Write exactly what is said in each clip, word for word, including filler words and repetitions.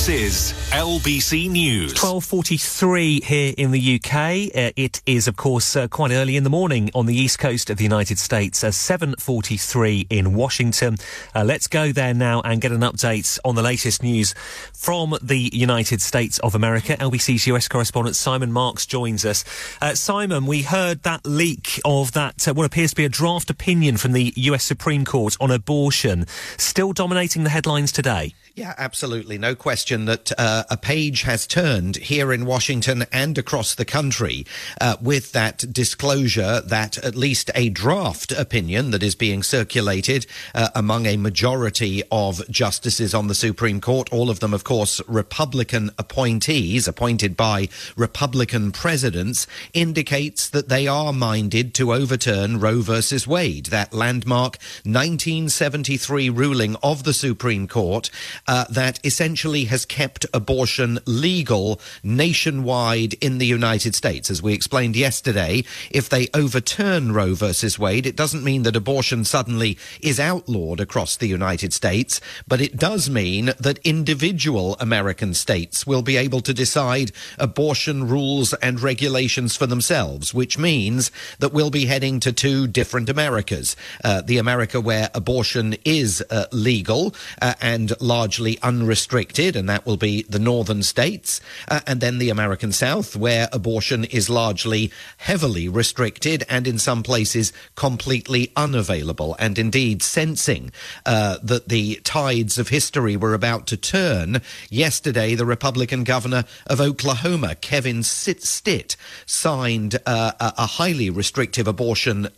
This is L B C News. twelve forty-three here in the U K. Uh, it is, of course, uh, quite early in the morning on the east coast of the United States, uh, seven forty-three in Washington. Uh, let's go there now and get an update on the latest news from the United States of America. L B C's U S correspondent Simon Marks joins us. Uh, Simon, we heard that leak of that, uh, what appears to be a draft opinion from the U S Supreme Court on abortion, still dominating the headlines today. Yeah, absolutely. No question that uh, a page has turned here in Washington and across the country uh, with that disclosure that at least a draft opinion that is being circulated uh, among a majority of justices on the Supreme Court, all of them, of course, Republican appointees appointed by Republican presidents, indicates that they are minded to overturn Roe versus Wade, that landmark nineteen seventy-three ruling of the Supreme Court Uh, that essentially has kept abortion legal nationwide in the United States. As we explained yesterday, if they overturn Roe versus Wade, it doesn't mean that abortion suddenly is outlawed across the United States, but it does mean that individual American states will be able to decide abortion rules and regulations for themselves, which means that we'll be heading to two different Americas. Uh, the America where abortion is uh, legal uh, and largely unrestricted, and that will be the northern states, uh, and then the American South, where abortion is largely heavily restricted and in some places completely unavailable. And indeed, sensing uh, that the tides of history were about to turn, yesterday the Republican governor of Oklahoma, Kevin Stitt, signed uh, a highly restrictive abortion uh,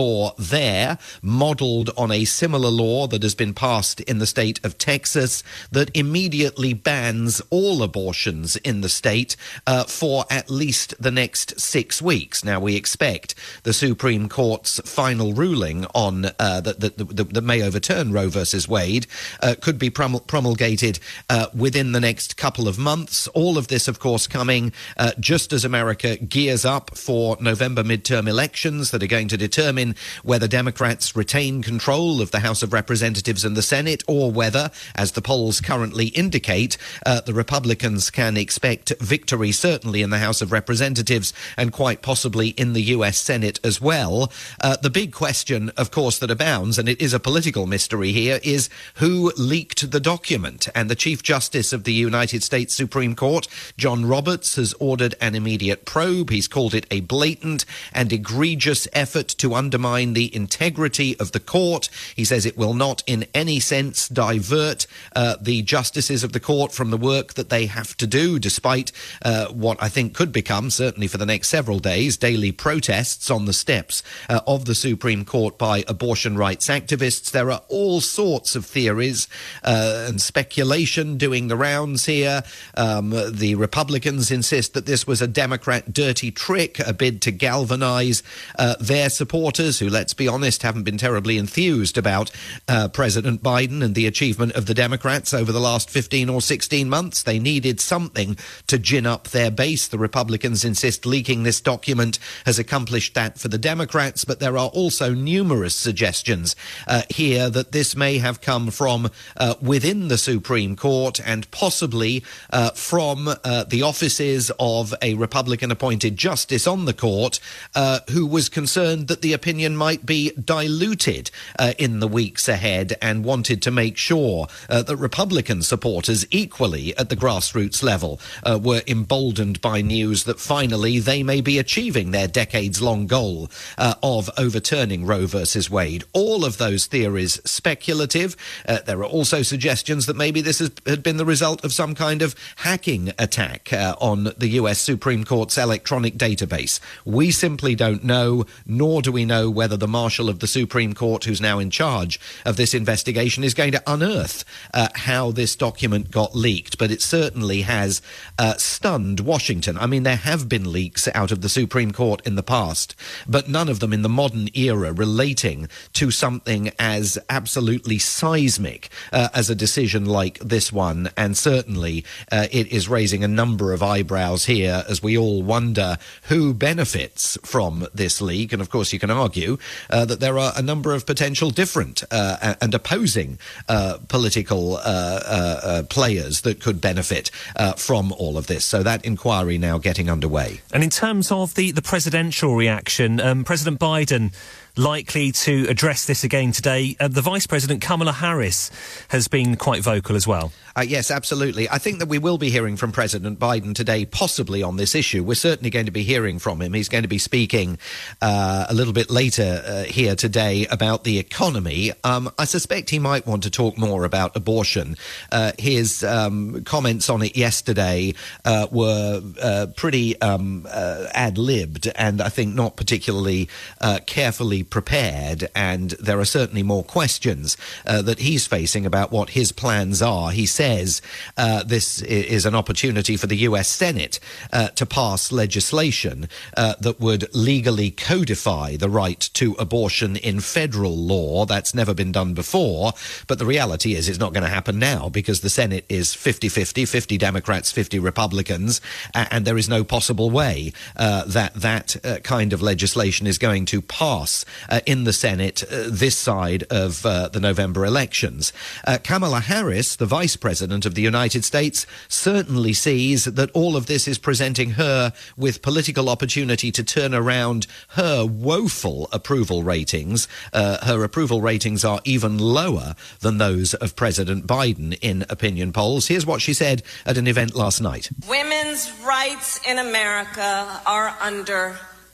law there, modelled on a similar law that has been passed in the state of Texas, that immediately bans all abortions in the state uh, for at least the next six weeks. Now, we expect the Supreme Court's final ruling on uh, that, that, that, that may overturn Roe versus Wade uh, could be promulgated uh, within the next couple of months. All of this, of course, coming uh, just as America gears up for November midterm elections that are going to determine whether Democrats retain control of the House of Representatives and the Senate, or whether, as the polls currently indicate, uh, the Republicans can expect victory, certainly in the House of Representatives and quite possibly in the U S Senate as well. Uh, the big question, of course, that abounds, and it is a political mystery here, is who leaked the document. And the Chief Justice of the United States Supreme Court, John Roberts, has ordered an immediate probe. He's called it a blatant and egregious effort to undermine the integrity of the court. He says it will not in any sense divert uh, Uh, the justices of the court from the work that they have to do, despite uh, what I think could become, certainly for the next several days, daily protests on the steps uh, of the Supreme Court by abortion rights activists. There are all sorts of theories uh, and speculation doing the rounds here. Um, the Republicans insist that this was a Democrat dirty trick, a bid to galvanize uh, their supporters, who, let's be honest, haven't been terribly enthused about uh, President Biden and the achievement of the Democrats over the last fifteen or sixteen months. They needed something to gin up their base. The Republicans insist leaking this document has accomplished that for the Democrats, but there are also numerous suggestions uh, here that this may have come from uh, within the Supreme Court and possibly uh, from uh, the offices of a Republican-appointed justice on the court uh, who was concerned that the opinion might be diluted uh, in the weeks ahead and wanted to make sure uh, that Republican supporters equally at the grassroots level uh, were emboldened by news that finally they may be achieving their decades-long goal uh, of overturning Roe versus Wade. All of those theories speculative. Uh, there are also suggestions that maybe this has, had been the result of some kind of hacking attack uh, on the U S Supreme Court's electronic database. We simply don't know, nor do we know whether the Marshal of the Supreme Court, who's now in charge of this investigation, is going to unearth Uh, how this document got leaked, but it certainly has uh, stunned Washington. I mean, there have been leaks out of the Supreme Court in the past, but none of them in the modern era relating to something as absolutely seismic uh, as a decision like this one. And certainly uh, it is raising a number of eyebrows here as we all wonder who benefits from this leak. And of course, you can argue uh, that there are a number of potential different uh, and opposing uh, political Uh, uh, uh, players that could benefit uh, from all of this. So that inquiry now getting underway. And in terms of the, the presidential reaction, um, President Biden likely to address this again today. Uh, the Vice President, Kamala Harris, has been quite vocal as well. Uh, yes, absolutely. I think that we will be hearing from President Biden today, possibly on this issue. We're certainly going to be hearing from him. He's going to be speaking uh, a little bit later uh, here today about the economy. Um, I suspect he might want to talk more about abortion. Uh, his um, comments on it yesterday uh, were uh, pretty um, uh, ad-libbed and I think not particularly uh, carefully prepared, and there are certainly more questions uh, that he's facing about what his plans are. He says uh, this is an opportunity for the U S Senate uh, to pass legislation uh, that would legally codify the right to abortion in federal law. That's never been done before, but the reality is it's not going to happen now because the Senate is fifty-fifty, fifty Democrats, fifty Republicans, and there is no possible way uh, that that uh, kind of legislation is going to pass Uh, in the Senate uh, this side of uh, the November elections. Uh, Kamala Harris, the Vice President of the United States, certainly sees that all of this is presenting her with political opportunity to turn around her woeful approval ratings. Uh, her approval ratings are even lower than those of President Biden in opinion polls. Here's what she said at an event last night. Women's rights in America are under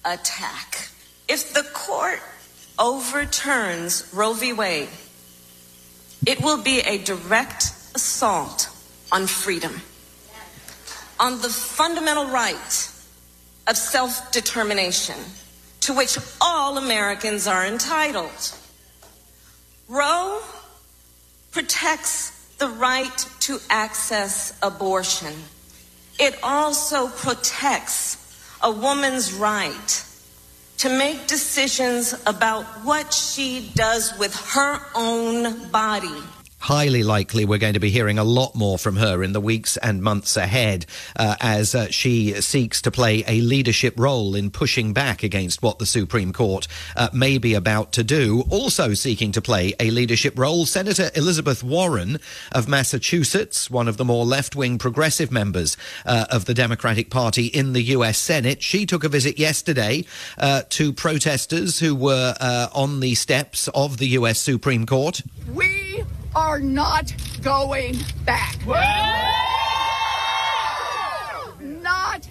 attack. If the court overturns Roe v. Wade, it will be a direct assault on freedom, on the fundamental right of self-determination to which all Americans are entitled. Roe protects the right to access abortion. It also protects a woman's right to make decisions about what she does with her own body. Highly likely we're going to be hearing a lot more from her in the weeks and months ahead uh, as uh, she seeks to play a leadership role in pushing back against what the Supreme Court uh, may be about to do. Also seeking to play a leadership role, Senator Elizabeth Warren of Massachusetts, one of the more left-wing progressive members uh, of the Democratic Party in the U S Senate. She took a visit yesterday uh, to protesters who were uh, on the steps of the U S Supreme Court. We are not going back. Woo! Not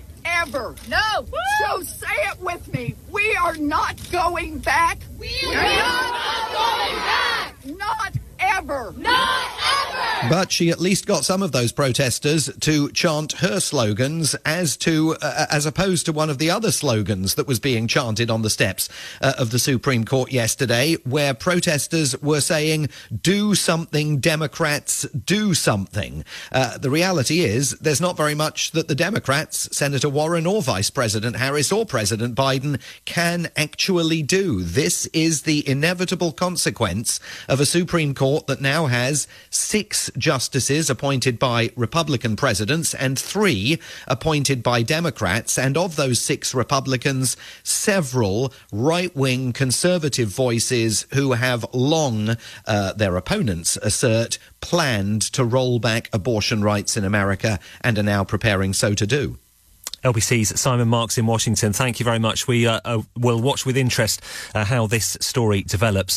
ever. No. Woo! So say it with me. We are not going back. We, we are not going back. Not ever. Not ever. But she at least got some of those protesters to chant her slogans as to uh, as opposed to one of the other slogans that was being chanted on the steps uh, of the Supreme Court yesterday, where protesters were saying, "Do something, Democrats, do something." Uh, the reality is there's not very much that the Democrats, Senator Warren or Vice President Harris or President Biden, can actually do. This is the inevitable consequence of a Supreme Court that now has six justices appointed by Republican presidents and three appointed by Democrats. And of those six Republicans, several right-wing conservative voices who have long, uh, their opponents assert, planned to roll back abortion rights in America and are now preparing so to do. L B C's Simon Marks in Washington, thank you very much. We uh, uh, will watch with interest uh, how this story develops.